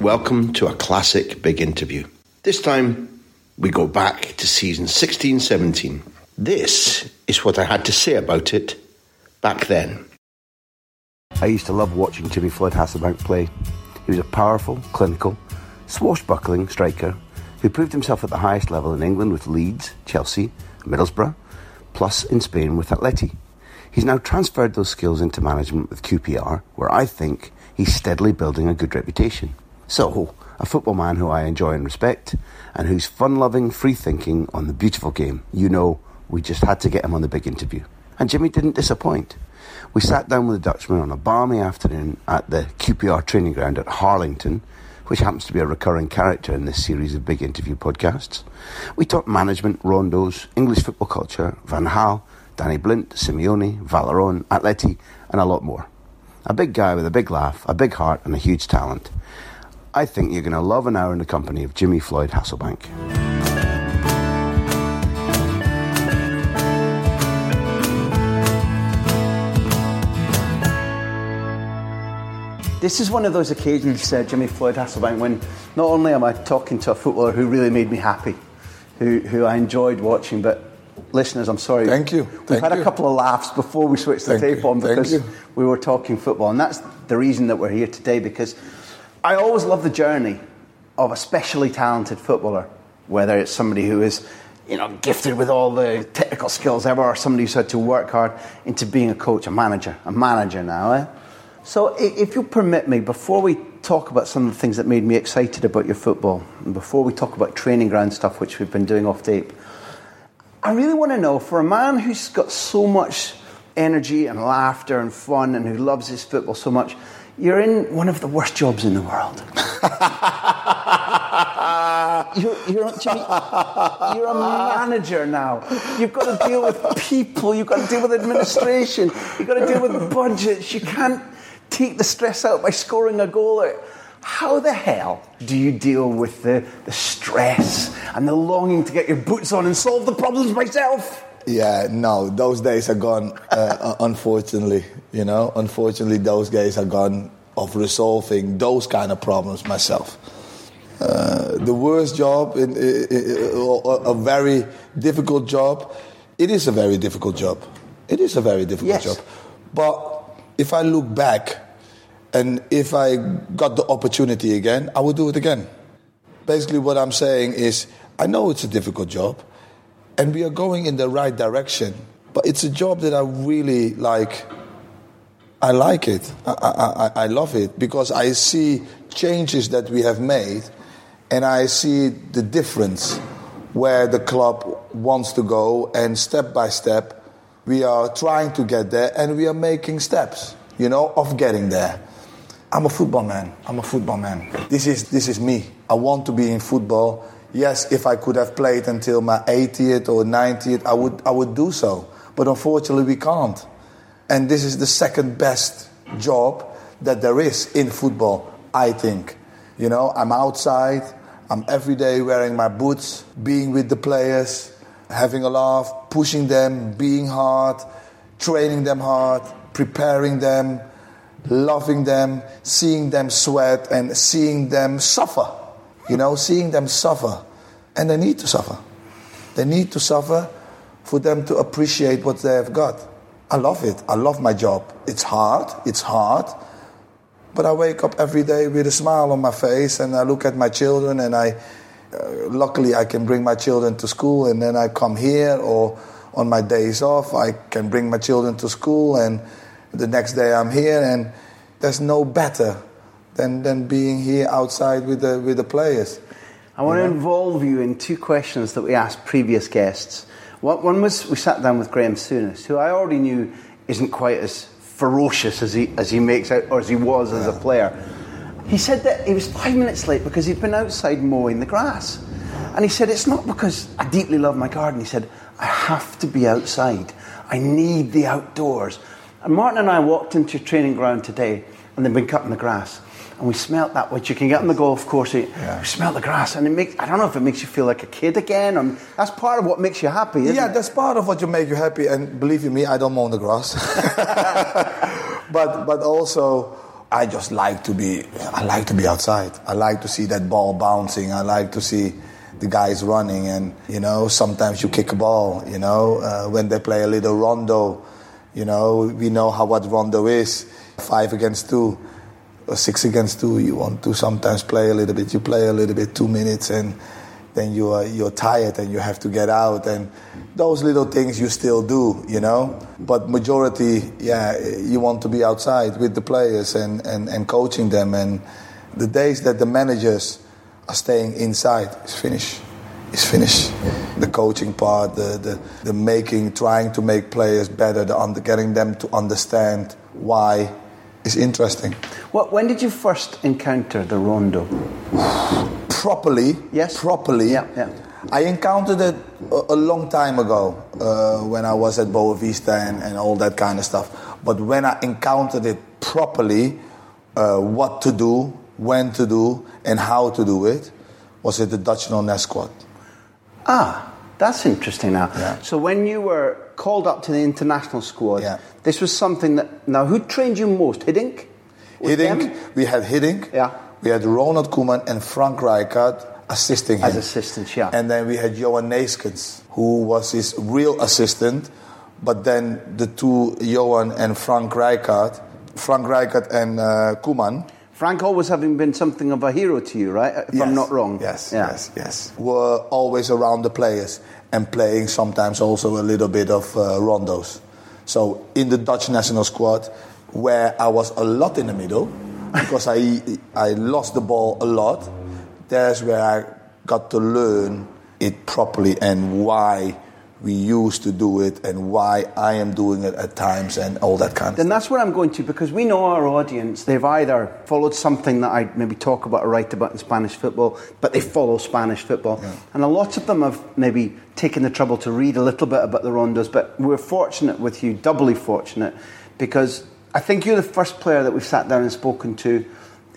Welcome to a classic big interview. This time, we go back to season 16-17. This is what I had to say about it back then. I used to love watching Jimmy Floyd Hasselbaink play. He was a powerful, clinical, swashbuckling striker who proved himself at the highest level in England with Leeds, Chelsea, Middlesbrough, plus in Spain with Atleti. He's now transferred those skills into management with QPR, where I think he's steadily building a good reputation. So, a football man who I enjoy and respect, and who's fun-loving, free-thinking on the beautiful game. You know, we just had to get him on the big interview. And Jimmy didn't disappoint. We sat down with the Dutchman on a balmy afternoon at the QPR training ground at Harlington, which happens to be a recurring character in this series of big interview podcasts. We talked management, rondos, English football culture, Van Gaal, Danny Blind, Simeone, Valeron, Atleti, and a lot more. A big guy with a big laugh, a big heart, and a huge talent. I think you're going to love an hour in the company of Jimmy Floyd Hasselbaink. This is one of those occasions, Jimmy Floyd Hasselbaink, when not only am I talking to a footballer who really made me happy, who I enjoyed watching, but listeners, I'm sorry. Thank you. We've had a couple of laughs before we switched the tape on because we were talking football, and that's the reason that we're here today, because I always love the journey of a specially talented footballer, whether it's somebody who is, gifted with all the technical skills ever, or somebody who's had to work hard into being a coach, a manager now. So if you'll permit me, before we talk about some of the things that made me excited about your football, and before we talk about training ground stuff, which we've been doing off tape, I really want to know, for a man who's got so much energy and laughter and fun and who loves his football so much, you're in one of the worst jobs in the world. You're a manager now. You've got to deal with people. You've got to deal with administration. You've got to deal with budgets. You can't take the stress out by scoring a goal. How the hell do you deal with the stress and the longing to get your boots on and solve the problems myself? Yeah, no, those days are gone, unfortunately. Unfortunately, those days are gone of resolving those kind of problems myself. The worst job, a very difficult job. It is a very difficult job. Yes. But if I look back and if I got the opportunity again, I would do it again. Basically, what I'm saying is, I know it's a difficult job, and we are going in the right direction. But it's a job that I really like. I like it. I love it because I see changes that we have made, and I see the difference where the club wants to go, and step by step we are trying to get there, and we are making steps, of getting there. I'm a football man. This is me. I want to be in football. Yes, if I could have played until my 80th or 90th, I would do so. But unfortunately, we can't. And this is the second best job that there is in football, I think. I'm outside. I'm every day wearing my boots, being with the players, having a laugh, pushing them, being hard, training them hard, preparing them, loving them, seeing them sweat and seeing them suffer. You know, seeing them suffer. And they need to suffer. They need to suffer for them to appreciate what they have got. I love it. I love my job. It's hard. But I wake up every day with a smile on my face and I look at my children and luckily I can bring my children to school and then I come here, or on my days off I can bring my children to school and the next day I'm here, and there's no better than being here outside with the players. I want to involve you in two questions that we asked previous guests. One was, we sat down with Graham Souness, who I already knew isn't quite as ferocious as he makes out, or as he was as a player. He said that he was 5 minutes late because he'd been outside mowing the grass. And he said, it's not because I deeply love my garden. He said, I have to be outside. I need the outdoors. And Martin and I walked into your training ground today, and they've been cutting the grass. And we smelt that, which you can get on the golf course. We smelt the grass, and it makes, I don't know if it makes you feel like a kid again. Or, that's part of what makes you happy, isn't it? Yeah, that's part of what makes you happy. And believe you me, I don't mow the grass. but also, I just like to be outside. I like to see that ball bouncing. I like to see the guys running. And, you know, sometimes you kick a ball, you know. When they play a little rondo, you know, we know what rondo is. 5 against 2. 6 against 2, you want to sometimes play a little bit. You play a little bit, 2 minutes, and then you're tired and you have to get out. And those little things you still do, you know. But majority, you want to be outside with the players and coaching them. And the days that the managers are staying inside, it's finished. The coaching part, the making, trying to make players better, getting them to understand why. It's interesting. When did you first encounter the rondo? Properly. Yes. Properly. Yeah, yeah. I encountered it a long time ago when I was at Boa Vista and all that kind of stuff. But when I encountered it properly, what to do, when to do, and how to do it, was at the Dutch non-nest squad. Ah, that's interesting now. Yeah. So when you were called up to the international squad. Yeah. This was something that... Now, who trained you most? Hiddink? We had Hiddink. Yeah. We had Ronald Koeman and Frank Rijkaard assisting him. As assistants, yeah. And then we had Johan Neeskens, who was his real assistant. But then the two, Johan and Frank Rijkaard and Koeman... Frank, always having been something of a hero to you, right? If I'm not wrong. Yes. Were always around the players and playing sometimes also a little bit of rondos. So in the Dutch national squad, where I was a lot in the middle, because I lost the ball a lot, that's where I got to learn it properly and why we used to do it and why I am doing it at times and all that kind of stuff. And that's where I'm going to, because we know our audience, they've either followed something that I maybe talk about or write about in Spanish football, but they follow Spanish football. Yeah. And a lot of them have maybe taken the trouble to read a little bit about the rondos, but we're fortunate with you, doubly fortunate, because I think you're the first player that we've sat down and spoken to.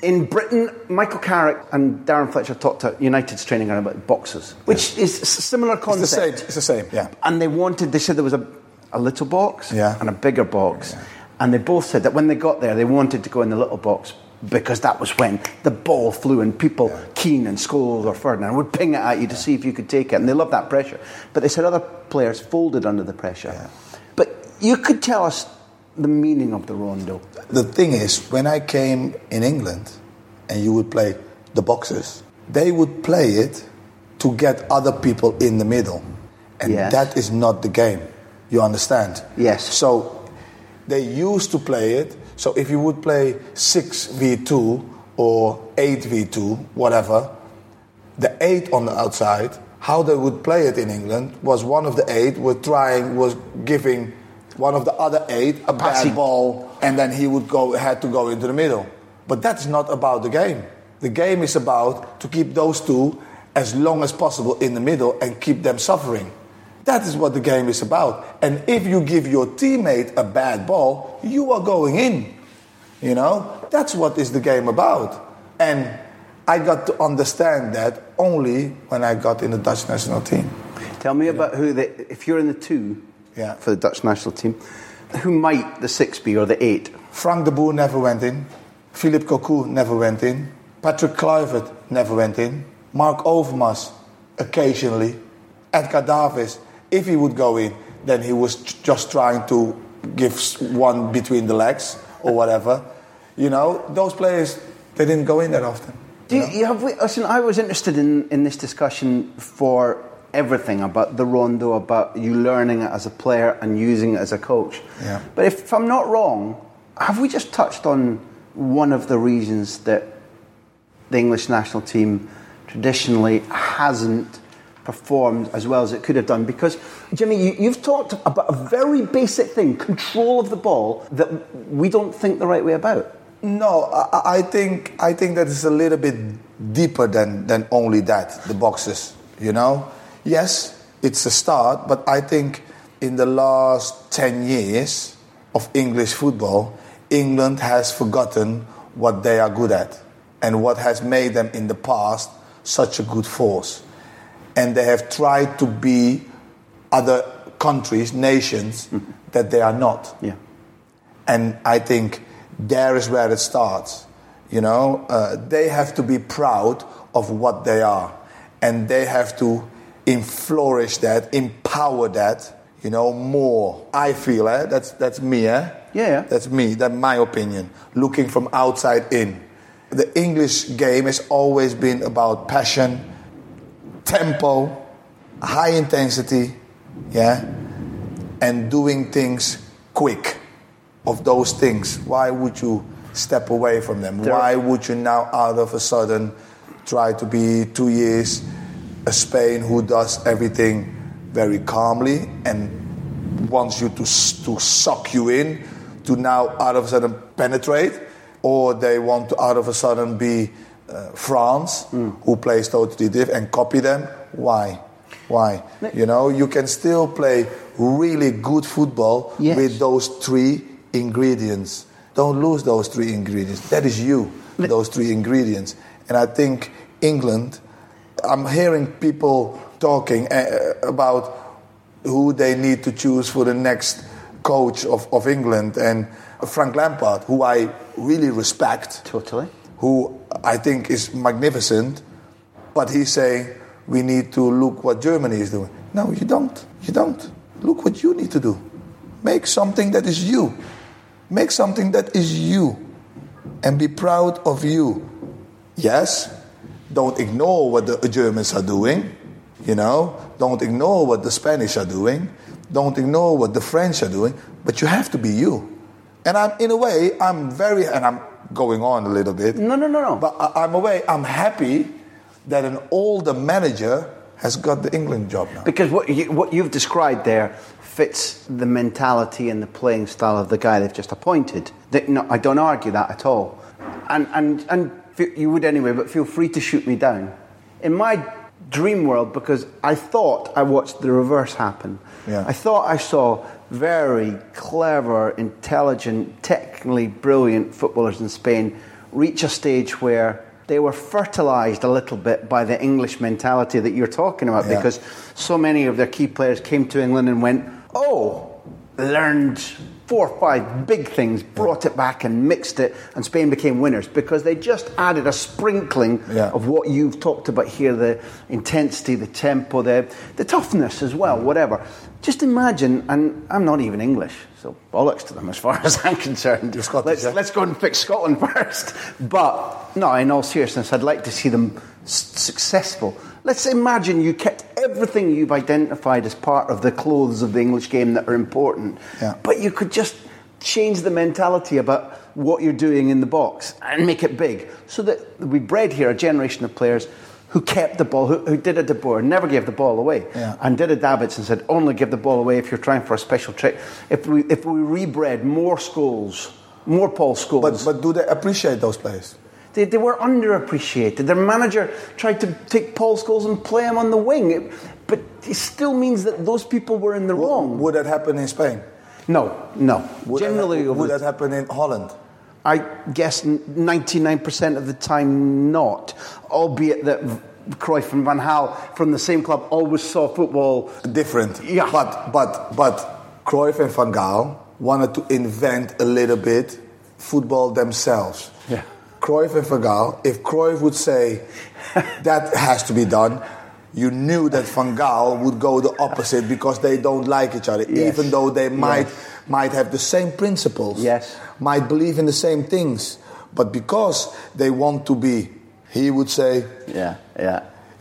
In Britain, Michael Carrick and Darren Fletcher talked at United's training ground about boxes, which is a similar concept. It's the same, yeah. And they said there was a little box and a bigger box. Yeah. And they both said that when they got there, they wanted to go in the little box because that was when the ball flew and people, Keane and Scholes or Ferdinand, would ping it at you to see if you could take it. And they loved that pressure. But they said other players folded under the pressure. Yeah. But you could tell us the meaning of the rondo. The thing is, when I came in England and you would play the boxes, they would play it to get other people in the middle. And that is not the game. You understand? Yes. So they used to play it. So if you would play 6v2 or 8v2, whatever, the 8 on the outside, how they would play it in England was one of the 8 was giving one of the other 8 a bad ball, and then he would had to go into the middle. But that's not about the game. The game is about to keep those two as long as possible in the middle and keep them suffering. That is what the game is about. And if you give your teammate a bad ball, you are going in. You know, that's what is the game about. And I got to understand that only when I got in the Dutch national team. Tell me about who the, if you're in the two for the Dutch national team, who might the six be or the eight? Frank de Boer never went in. Philippe Cocu never went in. Patrick Kluivert never went in. Mark Overmars occasionally. Edgar Davies, if he would go in, then he was just trying to give one between the legs or whatever. You know, those players, they didn't go in that often. Listen, I was interested in this discussion for everything about the rondo, about you learning it as a player and using it as a coach. Yeah. But if I'm not wrong, have we just touched on one of the reasons that the English national team traditionally hasn't performed as well as it could have done? Because, Jimmy, you've talked about a very basic thing, control of the ball, that we don't think the right way about. No, I think that it's a little bit deeper than only that, the boxes, you know? Yes, it's a start, but I think in the last 10 years of English football, England has forgotten what they are good at and what has made them in the past such a good force. And they have tried to be other countries, nations, that they are not. Yeah. And I think there is where it starts, you know. They have to be proud of what they are, and they have to flourish that, empower that, you know, more. I feel that's me, that's me. That's my opinion. Looking from outside in, the English game has always been about passion, tempo, high intensity, and doing things quick. Of those things, why would you step away from them? Why would you now, out of a sudden, try to be 2 years a Spain who does everything very calmly and wants you to suck you in, to now out of a sudden penetrate, or they want to out of a sudden be France who plays totally different and copy them? Why? You know, you can still play really good football with those three ingredients. Don't lose those three ingredients. That is you, those three ingredients. And I think England, I'm hearing people talking about who they need to choose for the next coach of England. And Frank Lampard, who I really respect. Totally. Who I think is magnificent. But he's saying, we need to look what Germany is doing. No, you don't. You don't. Look what you need to do. Make something that is you. Make something that is you and be proud of you. Yes, don't ignore what the Germans are doing, you know. Don't ignore what the Spanish are doing. Don't ignore what the French are doing. But you have to be you. And I'm going on a little bit. No. But I'm happy that an older manager has got the England job now. Because what you've described there fits the mentality and the playing style of the guy they've just appointed. I don't argue that at all. And you would anyway, but feel free to shoot me down. In my dream world, because I thought I watched the reverse happen. Yeah. I thought I saw very clever, intelligent, technically brilliant footballers in Spain reach a stage where they were fertilised a little bit by the English mentality that you're talking about, because so many of their key players came to England and went, learned 4 or 5 big things, brought it back and mixed it, and Spain became winners because they just added a sprinkling of what you've talked about here, the intensity, the tempo, the toughness as well, whatever. Just imagine, and I'm not even English, so bollocks to them as far as I'm concerned. Let's go and fix Scotland first. But, no, in all seriousness, I'd like to see them successful. Let's imagine you kept everything you've identified as part of the clothes of the English game that are important, but you could just change the mentality about what you're doing in the box and make it big, so that we bred here a generation of players who kept the ball, who did a De Boer, never gave the ball away, and did a Davids and said, only give the ball away if you're trying for a special trick. If we rebred more Scholes, more Paul Scholes... But do they appreciate those players? They were underappreciated. Their manager tried to take Paul Scholes and play him on the wing, but it still means that those people were in the wrong. Would that happen in Spain? No. Would that happen in Holland? I guess 99% of the time not, albeit that Cruyff and Van Gaal from the same club always saw football different. Yeah. But Cruyff and Van Gaal wanted to invent a little bit football themselves. Yeah. Cruyff and Van Gaal, if Cruyff would say that has to be done, you knew that Van Gaal would go the opposite because they don't like each other, yes. even though they might have the same principles, yes. might believe in the same things, but because they want to be, he would say,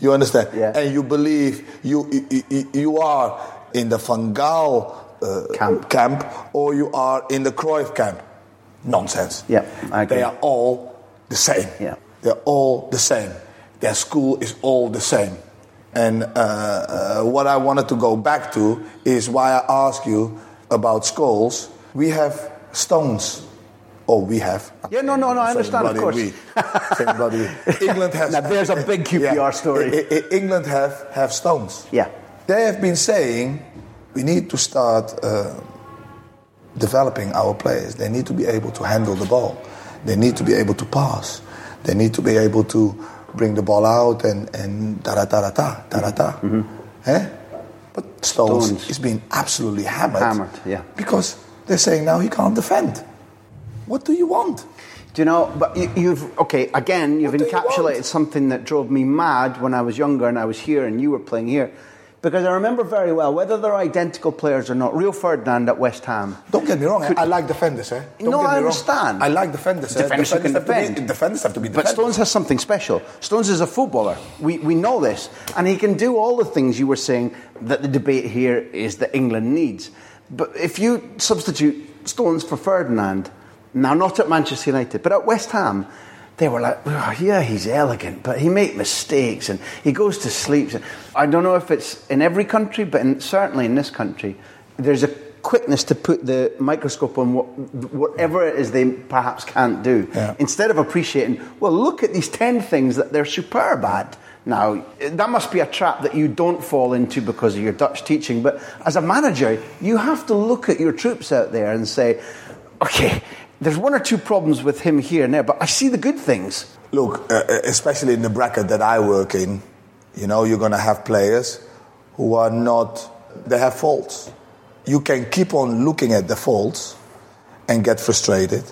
you understand, and you believe you are in the Van Gaal camp, or you are in the Cruyff camp. Nonsense. Yeah, I agree. They are all the same. Yeah, they're all the same. Their school is all the same. And what I wanted to go back to is why I ask you about skulls. We have stones. Oh, we have. Yeah, no, I understand, of course. Same bloody week. England has... Now, there's a big QPR story. England have stones. Yeah. They have been saying we need to start developing our players. They need to be able to handle the ball. They need to be able to pass. They need to be able to bring the ball out and But Stones is being absolutely hammered, yeah. Because they're saying now he can't defend. What do you want? Do you know, but you've encapsulated something that drove me mad when I was younger and I was here and you were playing here. Because I remember very well, whether they're identical players or not, Rio Ferdinand at West Ham... Don't get me wrong, I like defenders, eh? I understand. I like defenders, eh? Defenders who can defend. Defenders have to be defenders. But Stones has something special. Stones is a footballer. We know this. And he can do all the things you were saying that the debate here is that England needs. But if you substitute Stones for Ferdinand, now not at Manchester United, but at West Ham... They were like, oh, yeah, he's elegant, but he makes mistakes and he goes to sleep. I don't know if it's in every country, but certainly in this country, there's a quickness to put the microscope on whatever it is they perhaps can't do. Yeah. Instead of appreciating, well, look at these 10 things that they're superb at. Now, that must be a trap that you don't fall into because of your Dutch teaching. But as a manager, you have to look at your troops out there and say, okay, there's one or two problems with him here and there, but I see the good things. Look, especially in the bracket that I work in, you know, you're going to have players who are not... They have faults. You can keep on looking at the faults and get frustrated,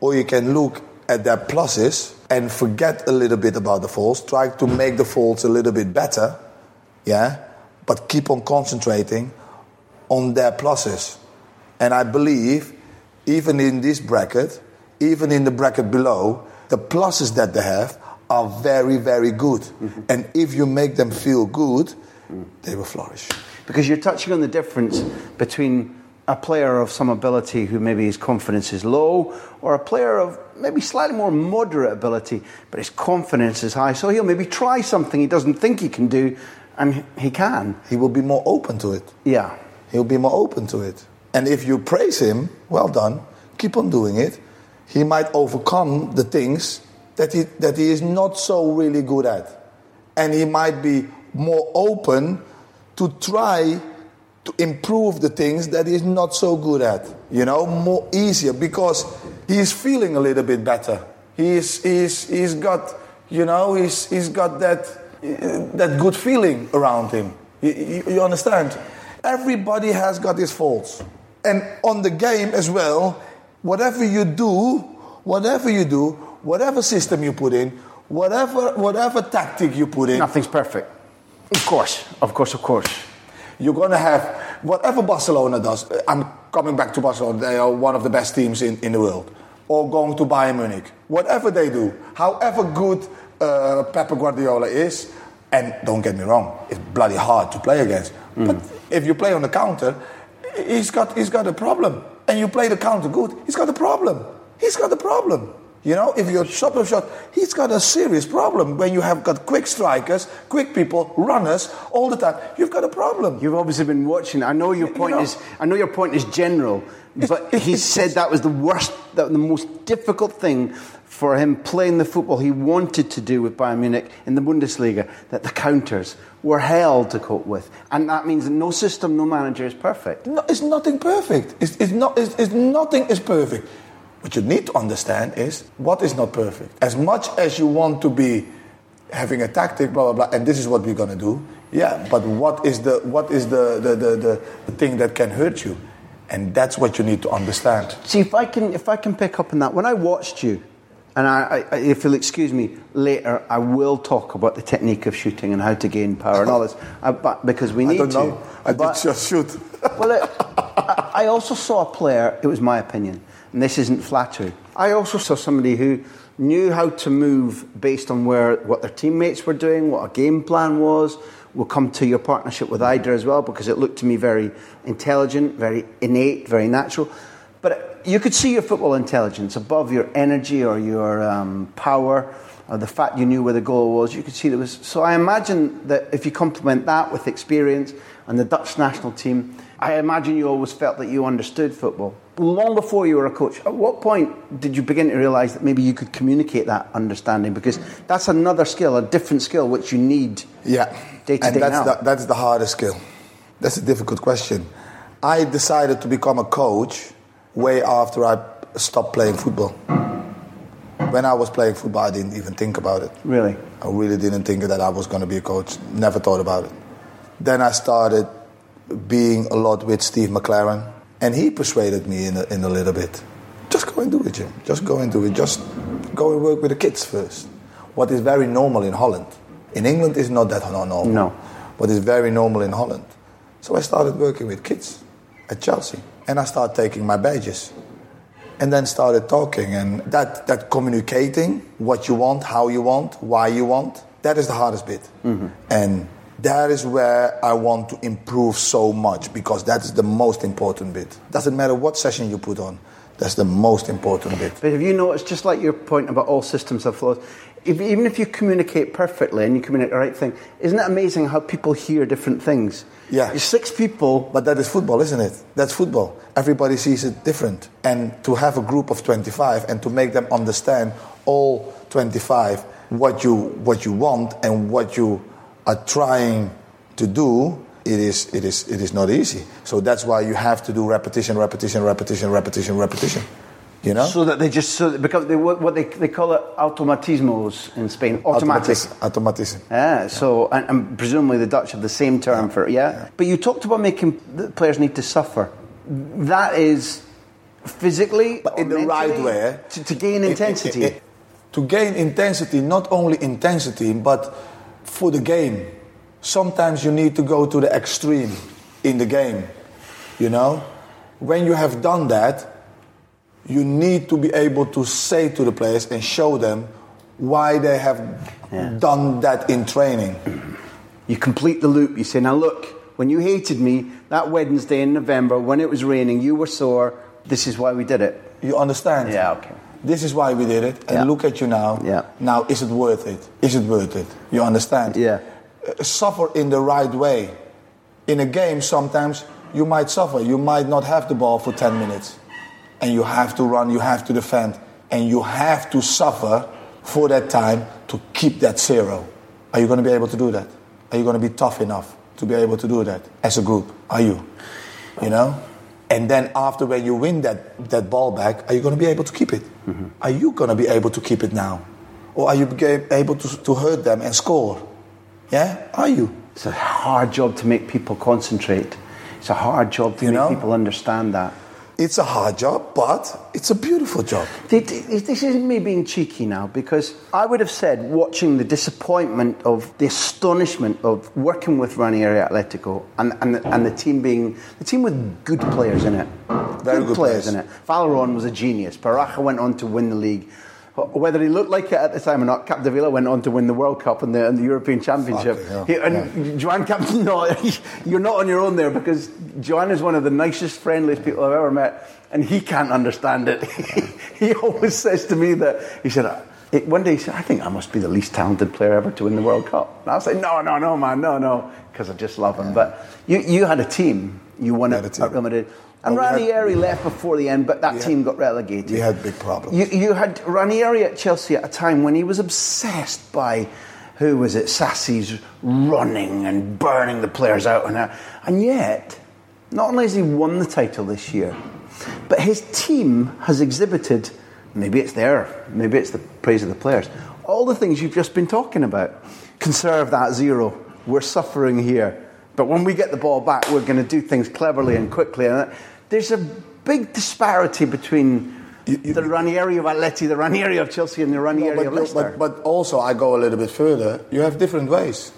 or you can look at their pluses and forget a little bit about the faults, try to make the faults a little bit better, yeah, but keep on concentrating on their pluses. And I believe... Even in this bracket, even in the bracket below, the pluses that they have are very, very good. Mm-hmm. And if you make them feel good, they will flourish. Because you're touching on the difference between a player of some ability who maybe his confidence is low, or a player of maybe slightly more moderate ability, but his confidence is high. So he'll maybe try something he doesn't think he can do, and he can. He will be more open to it. Yeah. He'll be more open to it. And if you praise him, well done, keep on doing it. He might overcome the things that he is not so really good at. And he might be more open to try to improve the things that he is not so good at. You know, more easier because he is feeling a little bit better. He's got that good feeling around him. You understand? Everybody has got his faults. And on the game as well, whatever you do, whatever system you put in, whatever tactic you put in... Nothing's perfect. Of course. You're going to have... Whatever Barcelona does, I'm coming back to Barcelona, they are one of the best teams in the world. Or going to Bayern Munich. Whatever they do, however good Pep Guardiola is, and don't get me wrong, it's bloody hard to play against. But if you play on the counter... He's got a problem. And you play the counter good, he's got a problem. You know, if you're shot, he's got a serious problem. When you have got quick strikers, quick people, runners, all the time, you've got a problem. You've obviously been watching. I know your point is general, but he said that was the most difficult thing for him playing the football he wanted to do with Bayern Munich in the Bundesliga, that the counters were hell to cope with. And that means no system, no manager is perfect. No, it's nothing perfect. It's nothing is perfect. What you need to understand is what is not perfect. As much as you want to be having a tactic, blah, blah, blah, and this is what we're going to do, yeah, but what is the thing that can hurt you? And that's what you need to understand. See, if I can pick up on that. When I watched you, and I, if you'll excuse me, later I will talk about the technique of shooting and how to gain power and all this, because we need to. I don't know. I did just shoot. Well, I also saw a player, it was my opinion, and this isn't flattery. I also saw somebody who knew how to move based on what their teammates were doing, what a game plan was. We'll come to your partnership with Ida as well, because it looked to me very intelligent, very innate, very natural. But you could see your football intelligence above your energy or your power, or the fact you knew where the goal was. You could see there was. So I imagine that if you complement that with experience and the Dutch national team, I imagine you always felt that you understood football. Long before you were a coach, at what point did you begin to realise that maybe you could communicate that understanding? Because that's another skill, a different skill, which you need day to day now. And that's the hardest skill. That's a difficult question. I decided to become a coach way after I stopped playing football. When I was playing football, I didn't even think about it. Really? I really didn't think that I was going to be a coach. Never thought about it. Then I started being a lot with Steve McLaren. And he persuaded me in a little bit. Just go and do it, Jim. Just go and do it. Just go and work with the kids first. What is very normal in Holland. In England, it's not that normal. No. What is very normal in Holland. So I started working with kids at Chelsea. And I started taking my badges. And then started talking. And that communicating, what you want, how you want, why you want, that is the hardest bit. Mm-hmm. And that is where I want to improve so much, because that is the most important bit. Doesn't matter what session you put on, that's the most important bit. But have you noticed, just like your point about all systems have flaws, even if you communicate perfectly and you communicate the right thing, isn't it amazing how people hear different things? Yeah. There's 6 people... But that is football, isn't it? That's football. Everybody sees it different. And to have a group of 25 and to make them understand all 25 what you want and what you are trying to do, it is not easy. So that's why you have to do repetition. You know, so that they just because they call it automatismos in Spain. Automatism. Yeah. So and presumably the Dutch have the same term for it. Yeah? Yeah. But you talked about making the players need to suffer. That is physically, but in the right way to gain intensity. To gain intensity, not only intensity, but for the game. Sometimes you need to go to the extreme in the game, you know? When you have done that, you need to be able to say to the players and show them why they have done that in training. You complete the loop. You say, now look, when you hated me, that Wednesday in November, when it was raining, you were sore, this is why we did it. You understand? Yeah, okay. This is why we did it, and look at you now. Yeah. Now, is it worth it? Is it worth it? You understand? Yeah. Suffer in the right way. In a game, sometimes you might suffer. You might not have the ball for 10 minutes. And you have to run, you have to defend, and you have to suffer for that time to keep that 0. Are you going to be able to do that? Are you going to be tough enough to be able to do that as a group? Are you? You know? And then after, when you win that ball back, are you going to be able to keep it? Mm-hmm. Are you going to be able to keep it now? Or are you able to hurt them and score? Yeah? Are you? It's a hard job to make people concentrate. It's a hard job to make people understand that. It's a hard job, but it's a beautiful job. This isn't me being cheeky now, because I would have said, watching the disappointment of the astonishment of working with Ranieri at Atletico and the team with good players in it. Very good players in it. Valeron was a genius. Baraja went on to win the league. Whether he looked like it at the time or not, Capdevila went on to win the World Cup and the European Championship. Joan Capdevila, you're not on your own there, because Joan is one of the nicest, friendliest people I've ever met, and he can't understand it. He always says to me that, he said, one day he said, I think I must be the least talented player ever to win the World Cup. And I was like, no, man, because I just love him. Yeah. But you had a team. You won it at Real Madrid. And Ranieri left before the end, but that team got relegated. We had big problems. You had Ranieri at Chelsea at a time when he was obsessed by, who was it, Sassi's running and burning the players out. And yet, Not only has he won the title this year, but his team has exhibited, maybe it's there, maybe it's the praise of the players, all the things you've just been talking about. Conserve that zero. We're suffering here. But when we get the ball back, we're going to do things cleverly and quickly. And there's a big disparity between the Ranieri of Atleti, the Ranieri of Chelsea and the Ranieri of Leicester. But also, I go a little bit further. You have different ways.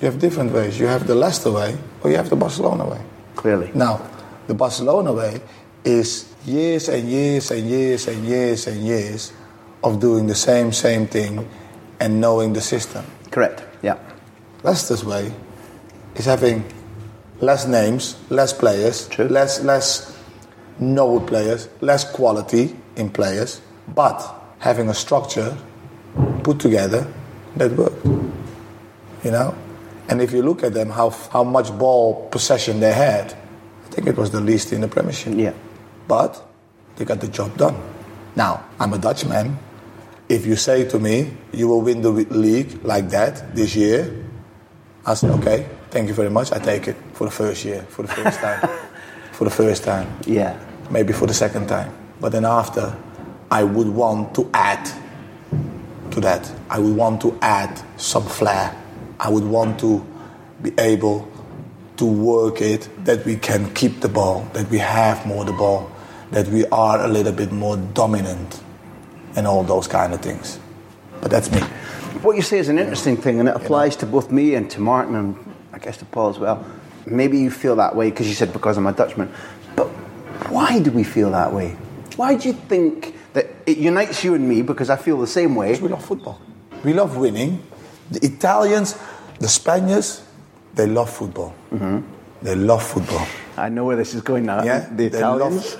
You have different ways. You have the Leicester way or you have the Barcelona way. Clearly. Now, the Barcelona way is years and years and years and years and years of doing the same thing and knowing the system. Correct, yeah. Leicester's way is having less names, less players, true. less noble players, less quality in players, but having a structure put together that worked. You know? And if you look at them, how much ball possession they had, I think it was the least in the Premiership. Yeah. But they got the job done. Now, I'm a Dutchman. If you say to me, you will win the league like that this year, I say, okay, thank you very much. I take it for the first year, for the first time. Yeah. Maybe for the second time. But then after, I would want to add to that. I would want to add some flair. I would want to be able to work it, that we can keep the ball, that we have more the ball, that we are a little bit more dominant and all those kind of things. But that's me. What you say is an interesting thing, and it applies to both me and to Martin and I guess to Paul as well. Maybe you feel that way because you said because I'm a Dutchman. But why do we feel that way? Why do you think that it unites you and me, because I feel the same way? Because we love football. We love winning. The Italians, the Spaniards, they love football. Mm-hmm. They love football. I know where this is going now. Yeah, the Italians.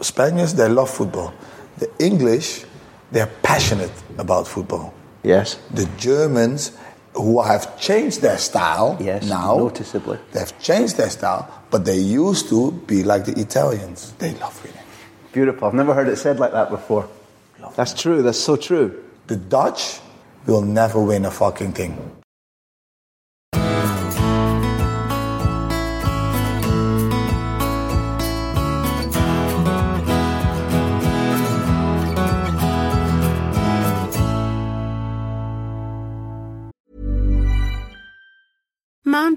Spaniards, they love football. The English, they're passionate about football. Yes. The Germans, who have changed their style now. Noticeably. They've changed their style, but they used to be like the Italians. They love winning. Beautiful. I've never heard it said like that before. That's true. That's so true. The Dutch will never win a fucking thing. Mom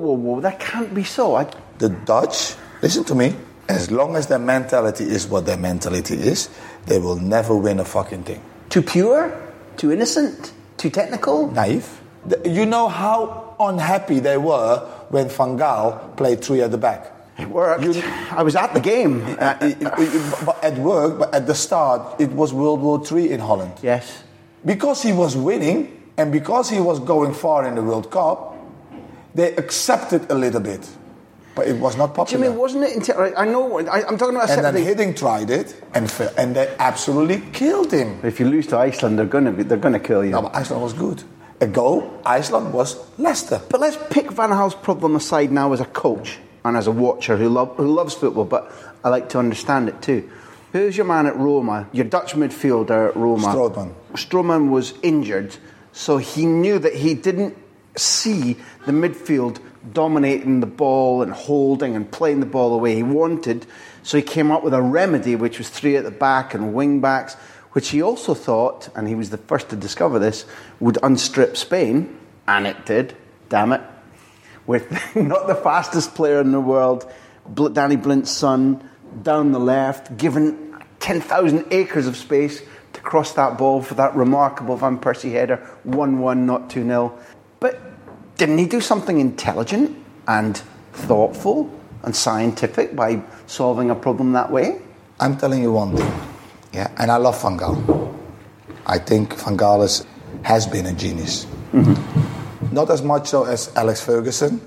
Whoa, that can't be so. The Dutch, listen to me, as long as their mentality is what their mentality is, they will never win a fucking thing. Too pure? Too innocent? Too technical? Naive. You know how unhappy they were when Van Gaal played three at the back. It worked. I was at the game. It worked, but at the start, it was World War III in Holland. Yes. Because he was winning, and because he was going far in the World Cup, they accepted a little bit. But it was not popular. Jimmy, wasn't it? I know. I'm talking about. And then Hiddink tried it, and they absolutely killed him. If you lose to Iceland, they're gonna kill you. No, but Iceland was good. A goal. Iceland was Leicester. But let's pick Van Gaal's problem aside now as a coach and as a watcher who loves football. But I like to understand it too. Who's your man at Roma? Your Dutch midfielder at Roma. Strootman. Strootman was injured, so he knew that he didn't see the midfield dominating the ball and holding and playing the ball the way he wanted, so he came up with a remedy, which was three at the back and wing backs, which he also thought, and he was the first to discover this, would unstrip Spain, and it did, damn it, with not the fastest player in the world, Danny Blind's son, down the left, given 10,000 acres of space to cross that ball for that remarkable Van Persie header, 1-1, not 2-0. But didn't he do something intelligent and thoughtful and scientific by solving a problem that way? I'm telling you one thing, yeah, and I love Van Gaal. I think Van Gaal has been a genius. Mm-hmm. Not as much so as Alex Ferguson,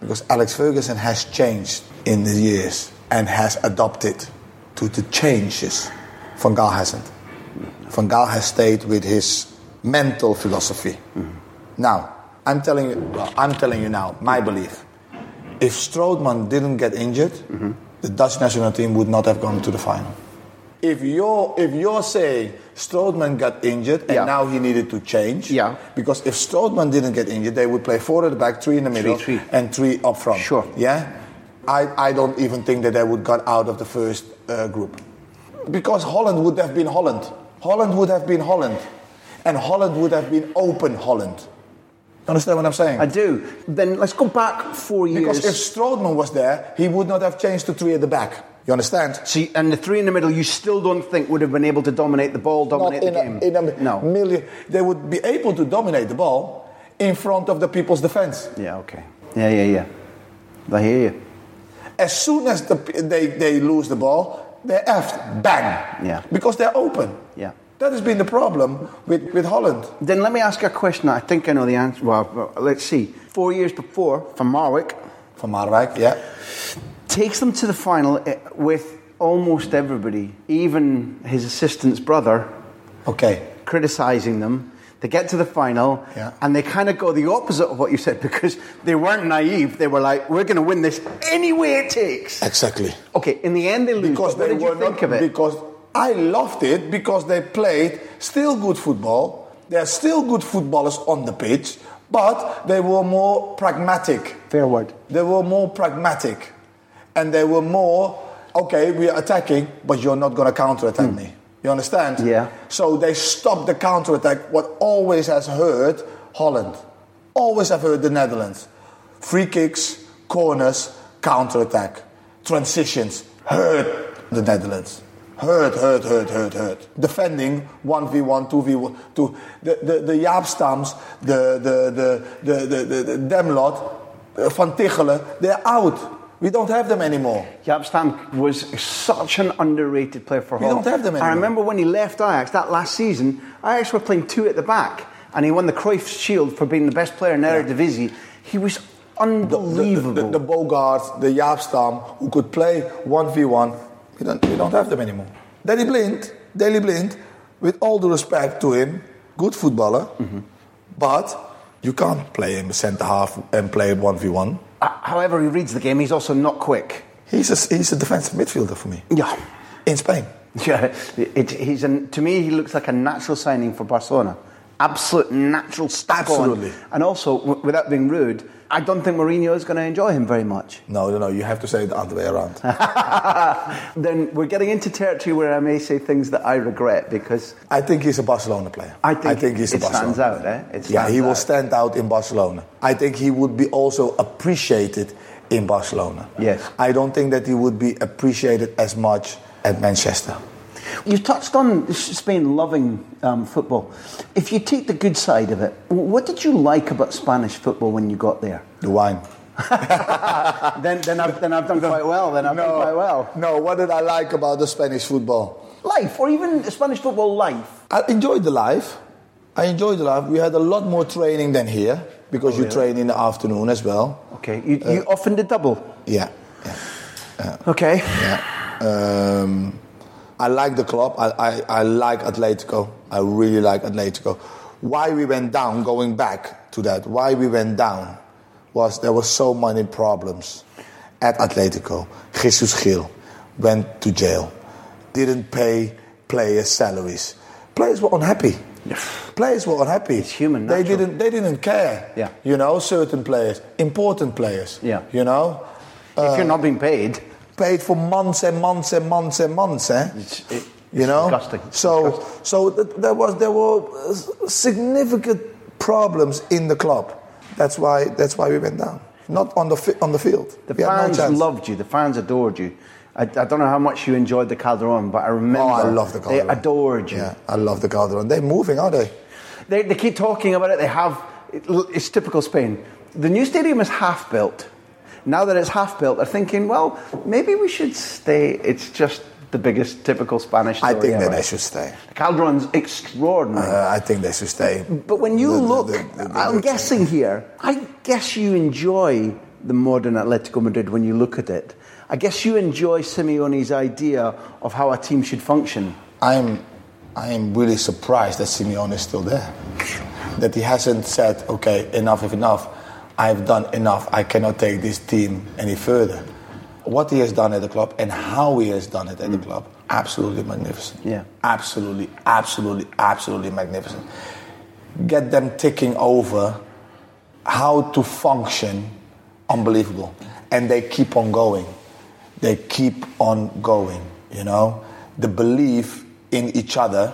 because Alex Ferguson has changed in the years and has adopted to the changes. Van Gaal hasn't. Van Gaal has stayed with his mental philosophy. Mm-hmm. Now, I'm telling you now, my belief. If Strootman didn't get injured, mm-hmm. the Dutch national team would not have gone to the final. If you're saying Strootman got injured and now he needed to change, because if Strootman didn't get injured, they would play four at the back, three in the middle, and three up front. Sure. Yeah? I don't even think that they would got out of the first group. Because Holland would have been Holland. Holland would have been Holland. And Holland would have been open Holland. Understand what I'm saying? I do. Then let's go back 4 years. Because if Strootman was there, he would not have changed to three at the back. You understand? See, and the three in the middle, you still don't think would have been able to dominate the ball, dominate the game? No. They would be able to dominate the ball in front of the people's defence. Yeah, okay. Yeah. I hear you. As soon as they lose the ball, they're effed. Bang. Yeah. Because they're open. Yeah. That has been the problem with Holland. Then let me ask you a question. I think I know the answer. Well, let's see. 4 years before, Van Marwijk, yeah. Takes them to the final with almost everybody, even his assistant's brother, criticising them. They get to the final, and they kind of go the opposite of what you said, because they weren't naive. They were like, we're going to win this any way it takes. Exactly. Okay, in the end they lose. Because what did you think of it? Because I loved it, because they played still good football. They're still good footballers on the pitch, but they were more pragmatic. Fair word. They were more pragmatic. And they were more, we are attacking, but you're not going to counterattack me. You understand? Yeah. So they stopped the counterattack, what always has hurt Holland. Always have hurt the Netherlands. Free kicks, corners, counterattack. Transitions hurt the Netherlands. Hurt. Defending 1v1, 2v1, 2. The Jaap Stams, the Demlot, Van Tichelen, they're out. We don't have them anymore. Jaap Stams was such an underrated player for Holland. We don't have them anymore. I remember when he left Ajax that last season, Ajax were playing two at the back, and he won the Cruyff Shield for being the best player in Eredivisie. He was unbelievable. The Bogarts, the Jaap Stams, who could play 1v1, We don't have them anymore. Danny Blind, with all the respect to him, good footballer, but you can't play him centre-half and play 1v1. However he reads the game, he's also not quick. He's a defensive midfielder for me. Yeah. In Spain. Yeah. To me, he looks like a natural signing for Barcelona. Absolute natural step. Absolutely. And also, without being rude, I don't think Mourinho is going to enjoy him very much. No, you have to say it the other way around. Then we're getting into territory where I may say things that I regret, because I think he's a Barcelona player. I think he's a Barcelona player. It stands out, eh? He will stand out in Barcelona. I think he would be also appreciated in Barcelona. Yes. I don't think that he would be appreciated as much at Manchester. You touched on Spain loving football. If you take the good side of it, what did you like about Spanish football when you got there? The wine. Then I've done quite well. No, what did I like about the Spanish football? Life, or even Spanish football life. I enjoyed the life. We had a lot more training than here because you train in the afternoon as well. Okay, you often did double. Yeah. Okay. Yeah. I like the club. I like Atletico. I really like Atletico. Why we went down? Going back to that, why we went down was there were so many problems at Atletico. Jesus Gil went to jail. Didn't pay players' salaries. Players were unhappy. Yes. Players were unhappy. It's human nature. They didn't care. Yeah. You know, certain players, important players. Yeah. You know, if you're not being paid for months and months and months and months, eh? Disgusting. So there were significant problems in the club. That's why we went down. Not on the field. The fans loved you. The fans adored you. I don't know how much you enjoyed the Calderon, but I remember. Oh, I love the Calderon. They adored you. Yeah, I love the Calderon. They're moving, aren't they? They keep talking about it. They have. It's typical Spain. The new stadium is half built. Now that it's half built, they're thinking, well, maybe we should stay. It's just the biggest typical Spanish story. I think that they should stay. The Calderon's extraordinary. I think they should stay. But when you I guess you enjoy the modern Atletico Madrid when you look at it. I guess you enjoy Simeone's idea of how a team should function. I am really surprised that Simeone is still there. That he hasn't said, okay, enough is enough. I've done enough. I cannot take this team any further. What he has done at the club and how he has done it at the club, absolutely magnificent. Yeah. Absolutely magnificent. Get them ticking over how to function, unbelievable. And they keep on going. They keep on going, you know. The belief in each other,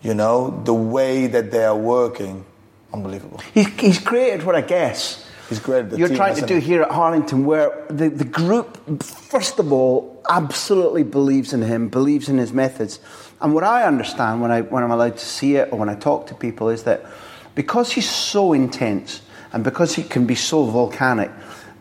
you know, the way that they are working, unbelievable. He's created what I guess you're trying to do here at Harlington, where the group, first of all, absolutely believes in him, believes in his methods. And what I understand when I'm allowed to see it or when I talk to people is that because he's so intense and because he can be so volcanic,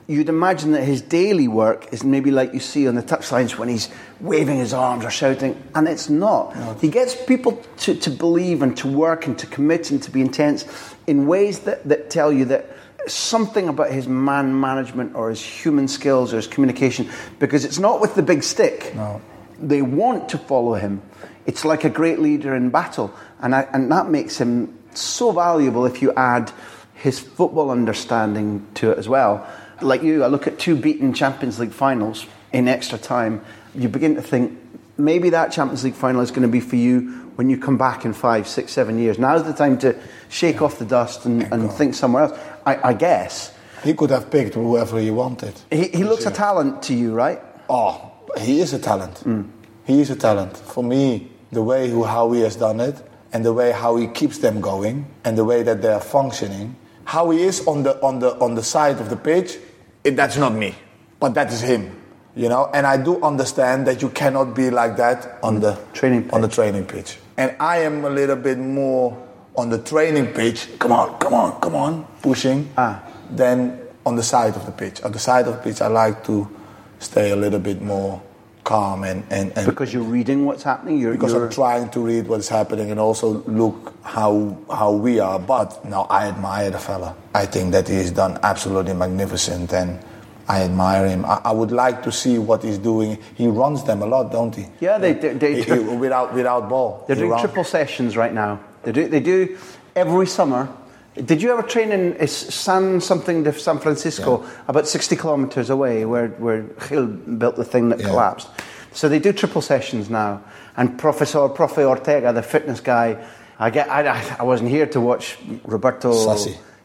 you'd imagine that his daily work is maybe like you see on the touchlines when he's waving his arms or shouting, and it's not. No. He gets people to believe and to work and to commit and to be intense in ways that tell you that something about his man management or his human skills or his communication, because it's not with the big stick. No. They want to follow him. It's like a great leader in battle, and that makes him so valuable if you add his football understanding to it as well. Like you, I look at two beaten Champions League finals in extra time. You begin to think, maybe that Champions League final is going to be for you when you come back in 5, 6, 7 years. Now's the time to shake off the dust and think somewhere else, I guess. He could have picked whoever he wanted. He looks a talent to you, right? Oh, he is a talent. Mm. He is a talent. For me, the way how he has done it, and the way how he keeps them going, and the way that they are functioning, how he is on the side of the pitch, that's not me, but that is him, you know. And I do understand that you cannot be like that on the training pitch. And I am a little bit more on the training pitch. Come on, pushing. Then on the side of the pitch. On the side of the pitch, I like to stay a little bit more calm and because you're reading what's happening. I'm trying to read what's happening and also look how we are. But now I admire the fella. I think that he's done absolutely magnificent, and I admire him. I would like to see what he's doing. He runs them a lot, don't he? Yeah, they without ball. They're doing triple sessions right now. They do every summer. Did you ever train in San Francisco, about 60 kilometres away, where Gil built the thing that collapsed? So they do triple sessions now. And Profe Ortega, the fitness guy, I wasn't here to watch Roberto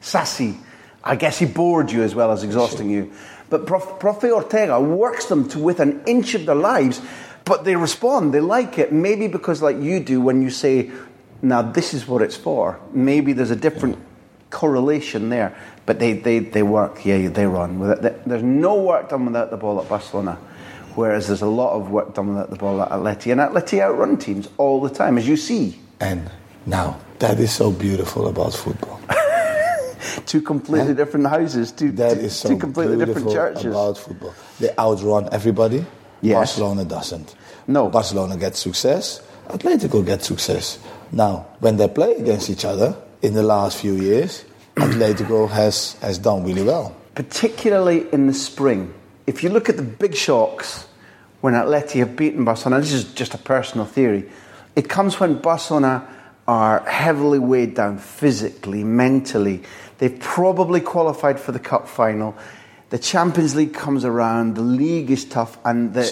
Sassi. I guess he bored you as well as exhausting you. But Profe Ortega works them to within an inch of their lives, but they respond, they like it, maybe because like you do when you say, now this is what it's for. Maybe there's a different correlation there, but they work, they run with it. There's no work done without the ball at Barcelona, whereas there's a lot of work done without the ball at Atleti, and Atleti outrun teams all the time, as you see. And now that is so beautiful about football. two completely different houses, two completely different churches. About football, they outrun everybody. Yes. Barcelona doesn't. No, Barcelona gets success. Atletico gets success. Now, when they play against each other in the last few years, Atletico has done really well. Particularly in the spring, if you look at the big shocks when Atleti have beaten Barcelona, this is just a personal theory. It comes when Barcelona are heavily weighed down physically, mentally. They've probably qualified for the cup final. The Champions League comes around, the league is tough, and there's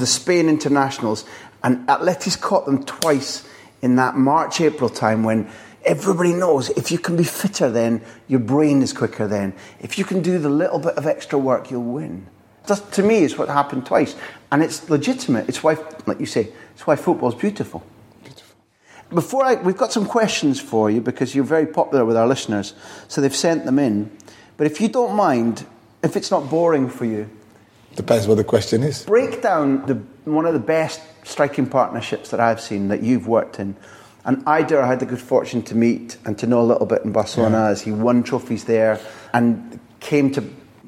the Spain internationals. And Atleti's caught them twice in that March-April time when everybody knows if you can be fitter then, your brain is quicker then. If you can do the little bit of extra work, you'll win. That, to me, is what happened twice. And it's legitimate. It's why, like you say, it's why football's beautiful. Before we've got some questions for you because you're very popular with our listeners, so they've sent them in. But if you don't mind, if it's not boring for you, depends what the question is. Break down one of the best striking partnerships that I've seen that you've worked in, and I had the good fortune to meet and to know a little bit in Barcelona as he won trophies there and came to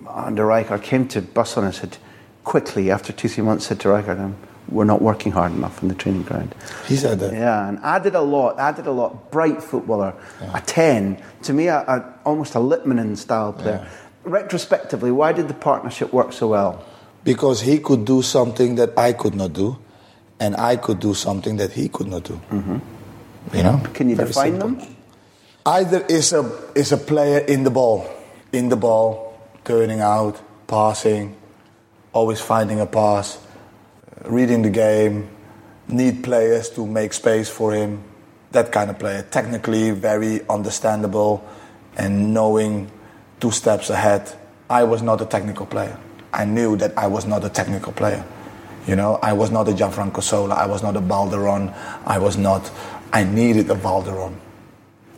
under Rijkaard, came to Barcelona and said quickly after 2-3 months said to Rijkaard, we're not working hard enough in the training ground. He said that. Yeah, and added a lot. Bright footballer, a 10. To me, almost a Littmanen style player. Yeah. Retrospectively, why did the partnership work so well? Because he could do something that I could not do, and I could do something that he could not do. Mm-hmm. You know? Can you define them? Either is a player in the ball, turning out, passing, always finding a pass, reading the game, need players to make space for him, that kind of player. Technically very understandable and knowing 2 steps ahead. I was not a technical player. I knew that I was not a technical player. You know, I was not a Gianfranco Sola, I was not a Calderon, I needed a Calderon.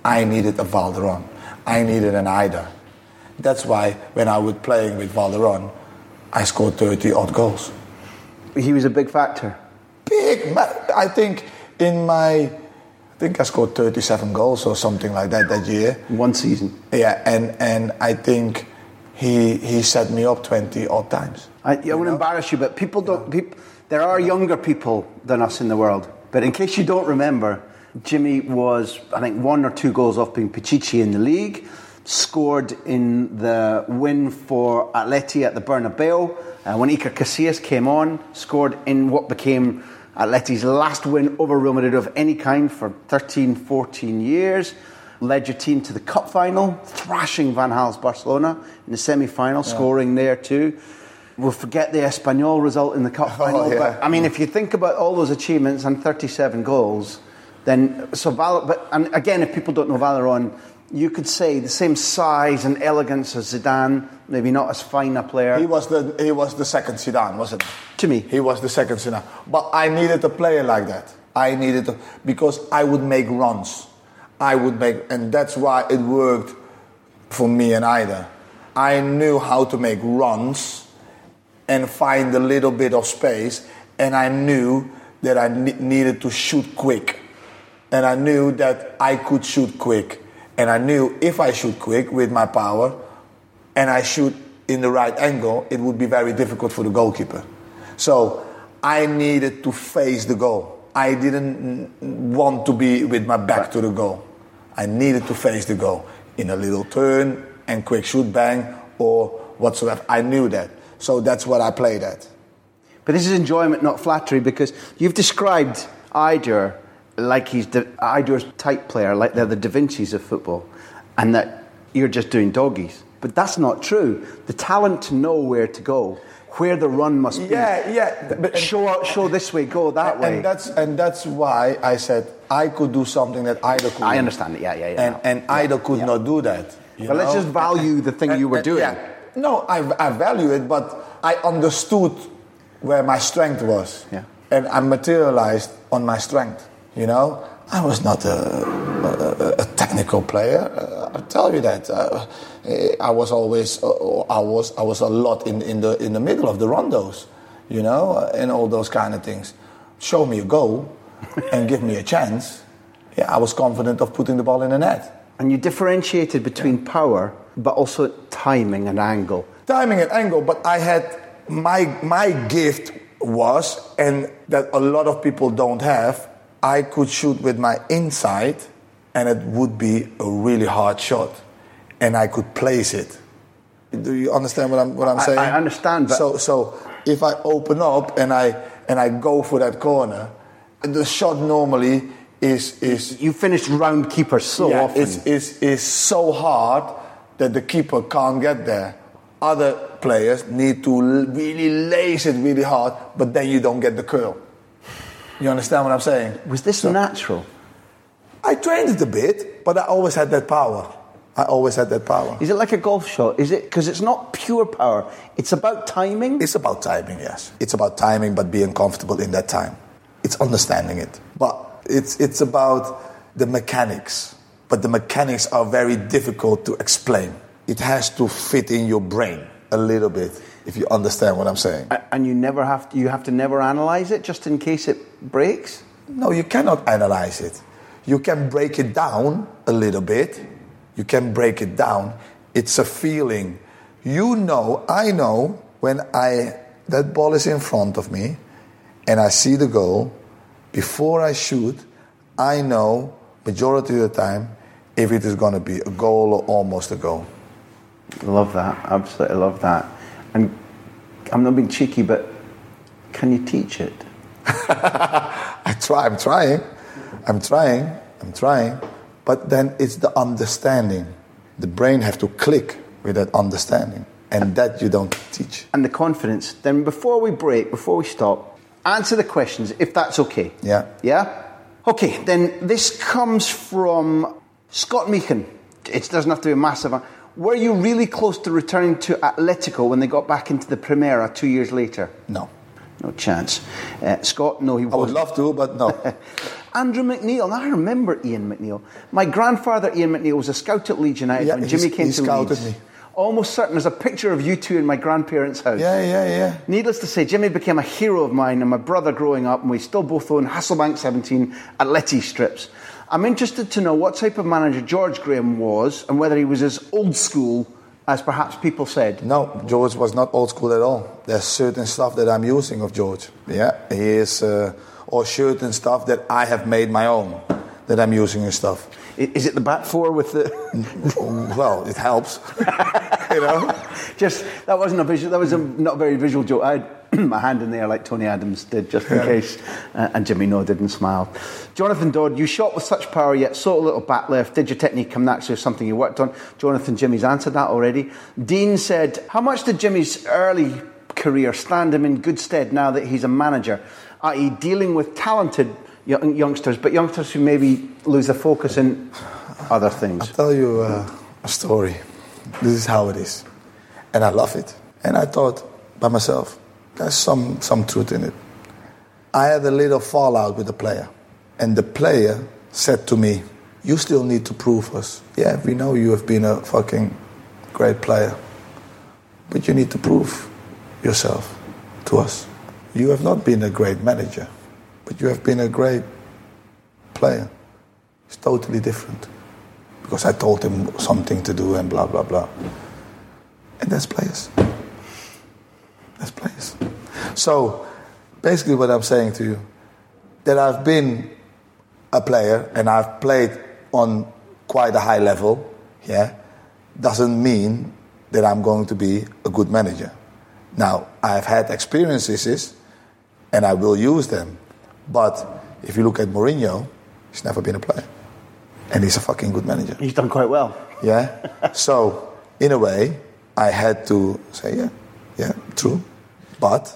I needed an Ida. That's why when I was playing with Calderon, I scored 30-odd goals. He was a big factor. Big. I think I scored 37 goals or something like that year. One season. Yeah, and I think he set me up 20 odd times. I won't embarrass you, but people don't. People, there are younger people than us in the world. But in case you don't remember, Jimmy was, I think, 1 or 2 goals off being Pichichi in the league. Scored in the win for Atleti at the Bernabeu. When Iker Casillas came on, scored in what became Atleti's last win over Real Madrid of any kind for 13, 14 years. Led your team to the cup final, thrashing Van Gaal's Barcelona in the semi-final, scoring there too. We'll forget the Espanyol result in the cup final. But I mean, if you think about all those achievements and 37 goals, then and again, if people don't know Valeron, you could say the same size and elegance as Zidane, maybe not as fine a player. He was the second Zidane, wasn't he? To me. He was the second Zidane. But I needed a player like that. Because I would make runs. And that's why it worked for me and Ida. I knew how to make runs and find a little bit of space, and I knew that I needed to shoot quick. And I knew that I could shoot quick. And I knew if I shoot quick with my power and I shoot in the right angle, it would be very difficult for the goalkeeper. So I needed to face the goal. I didn't want to be with my back to the goal. I needed to face the goal in a little turn and quick shoot, bang, or whatsoever. I knew that. So that's what I played at. But this is enjoyment, not flattery, because you've described Ider like he's Ider's type player, like they're the Da Vinci's of football, and that you're just doing doggies. But that's not true. The talent to know where to go, where the run must be. Yeah. But show this way, go that way. And that's why I said I could do something that Ider couldn't. I understand it. Yeah. And Ider could not do that. But let's just value the thing you were doing. Yeah. No, I value it, but I understood where my strength was, and I materialized on my strength. You know, I was not a technical player. I'll tell you that. I was a lot in the middle of the rondos, you know, and all those kind of things. Show me a goal and give me a chance. Yeah, I was confident of putting the ball in the net. And you differentiated between power, but also timing and angle. Timing and angle, but I had... My gift was, and that a lot of people don't have, I could shoot with my inside, and it would be a really hard shot, and I could place it. Do you understand what I'm saying? I understand. But so if I open up and I go for that corner, the shot normally is you finish round keepers so often. It's so hard that the keeper can't get there. Other players need to really lace it really hard, but then you don't get the curl. You understand what I'm saying? Was this natural? I trained it a bit, but I always had that power. Is it like a golf shot? Is it? Because it's not pure power. It's about timing? It's about timing, yes. It's about timing, but being comfortable in that time. It's understanding it. But it's about the mechanics. But the mechanics are very difficult to explain. It has to fit in your brain a little bit, if you understand what I'm saying. And you have to never analyze it, just in case it breaks? No, you cannot analyze it. You can break it down a little bit. It's a feeling. You know, I know, when that ball is in front of me and I see the goal, before I shoot, I know, majority of the time, if it is going to be a goal or almost a goal. Love that. Absolutely love that. And I'm not being cheeky, but can you teach it? I'm trying. But then it's the understanding. The brain has to click with that understanding. And that you don't teach. And the confidence. Then before we stop, answer the questions, if that's okay. Yeah. Yeah? Okay, then this comes from Scott Meehan. It doesn't have to be a massive... Were you really close to returning to Atletico when they got back into the Primera 2 years later? No. No chance. Scott, no, he wasn't. I would love to, but no. Andrew McNeil. Now, I remember Ian McNeil. My grandfather, Ian McNeil, was a scout at Leeds United when Jimmy came to Leeds. He scouted me. Almost certain. There's a picture of you two in my grandparents' house. Yeah. Needless to say, Jimmy became a hero of mine and my brother growing up, and we still both own Hasselbaink 17 Atleti strips. I'm interested to know what type of manager George Graham was and whether he was as old school as perhaps people said. No, George was not old school at all. There's certain stuff that I'm using of George. Yeah, he is... or certain stuff that I have made my own, that I'm using and stuff. Is it the back four with the... Well, it helps. You know? Just, that wasn't a visual... That was not a very visual joke. I had my hand in the air like Tony Adams did, just in case. And Jimmy No didn't smile. Jonathan Dodd, you shot with such power, yet so little back left. Did your technique come naturally, something you worked on? Jonathan, Jimmy's answered that already. Dean said, how much did Jimmy's early career stand him in good stead now that he's a manager, i.e. dealing with talented... youngsters, but youngsters who maybe lose their focus in other things. I'll tell you a story. This is how it is. And I love it. And I thought by myself, there's some truth in it. I had a little fallout with the player. And the player said to me, you still need to prove us. Yeah, we know you have been a fucking great player. But you need to prove yourself to us. You have not been a great manager. But you have been a great player. It's totally different. Because I told him something to do and blah, blah, blah. And that's players. So, basically what I'm saying to you, that I've been a player and I've played on quite a high level, doesn't mean that I'm going to be a good manager. Now, I've had experiences and I will use them. But if you look at Mourinho, he's never been a player. And he's a fucking good manager. He's done quite well. Yeah. So, in a way, I had to say, yeah, true. But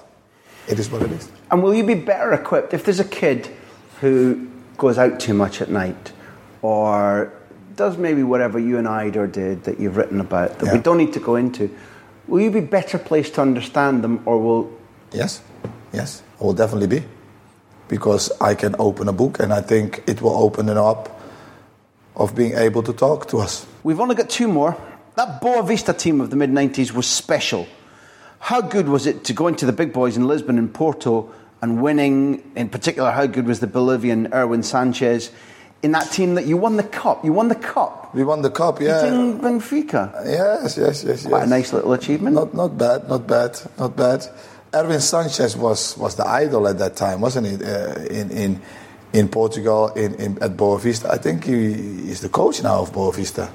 it is what it is. And will you be better equipped if there's a kid who goes out too much at night or does maybe whatever you and Ida did that you've written about that we don't need to go into? Will you be better placed to understand them or will... Yes. I will definitely be. Because I can open a book and I think it will open it up of being able to talk to us. We've only got two more. That Boa Vista team of the mid-90s was special. How good was it to go into the big boys in Lisbon and Porto and winning? In particular, how good was the Bolivian Erwin Sanchez? in that team that you won the cup. You won the cup. We won the cup, yeah. Beating Benfica. Yes. Quite a nice little achievement. Not bad. Erwin Sanchez was the idol at that time, wasn't he? In Portugal, at Boa Vista. I think he is the coach now of Boa Vista.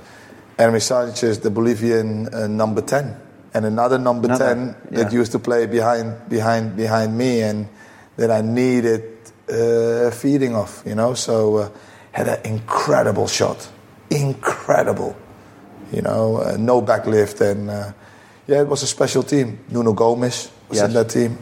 Erwin Sanchez, the Bolivian number 10, and another 10 that used to play behind me, and that I needed feeding off, you know. So had an incredible shot, you know, no backlift, and it was a special team. Nuno Gomes was in that team,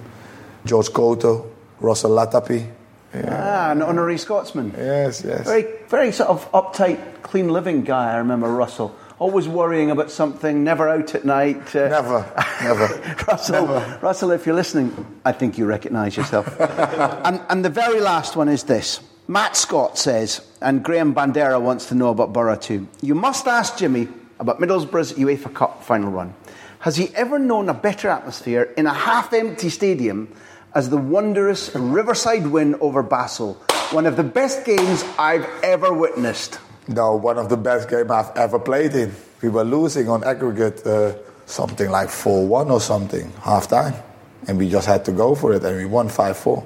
George Couto, Russell Latapi. Yeah. Ah, an honorary Scotsman. Yes. Very, very sort of uptight, clean living guy. I remember Russell. Always worrying about something, never out at night. Never. Russell, if you're listening, I think you recognise yourself. And the very last one is this. Matt Scott says, and Graham Bandera wants to know about Borough too, you must ask Jimmy about Middlesbrough's UEFA Cup final run. Has he ever known a better atmosphere in a half-empty stadium as the wondrous Riverside win over Basel? One of the best games I've ever witnessed. No, one of the best games I've ever played in. We were losing on aggregate something like 4-1 or something, half time. And we just had to go for it, and we won 5-4.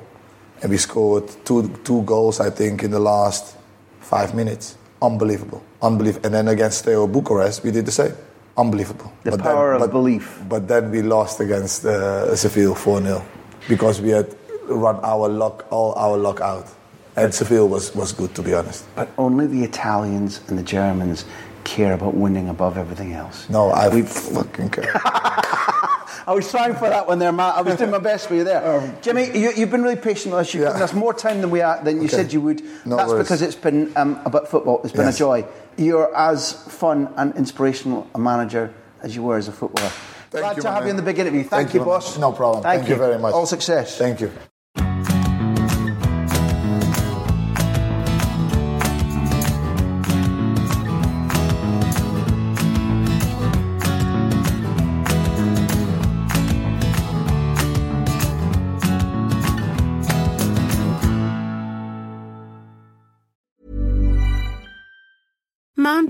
And we scored two goals, I think, in the last 5 minutes. Unbelievable. And then against Steaua Bucharest, we did the same. Unbelievable. The power of belief. But then we lost against Seville 4-0 because we had run all our luck out. And Seville was good, to be honest. But only the Italians and the Germans care about winning above everything else. No, we fucking care. I was trying for that one there, Matt. I was doing my best for you there. Jimmy, you've been really patient with us. You've given us more time than you said you would. No That's worries. Because it's been about football. It's been a joy. You're as fun and inspirational a manager as you were as a footballer. Glad to have you in the big interview. Thank you, boss. No problem. Thank you very much. All success. Thank you. Mom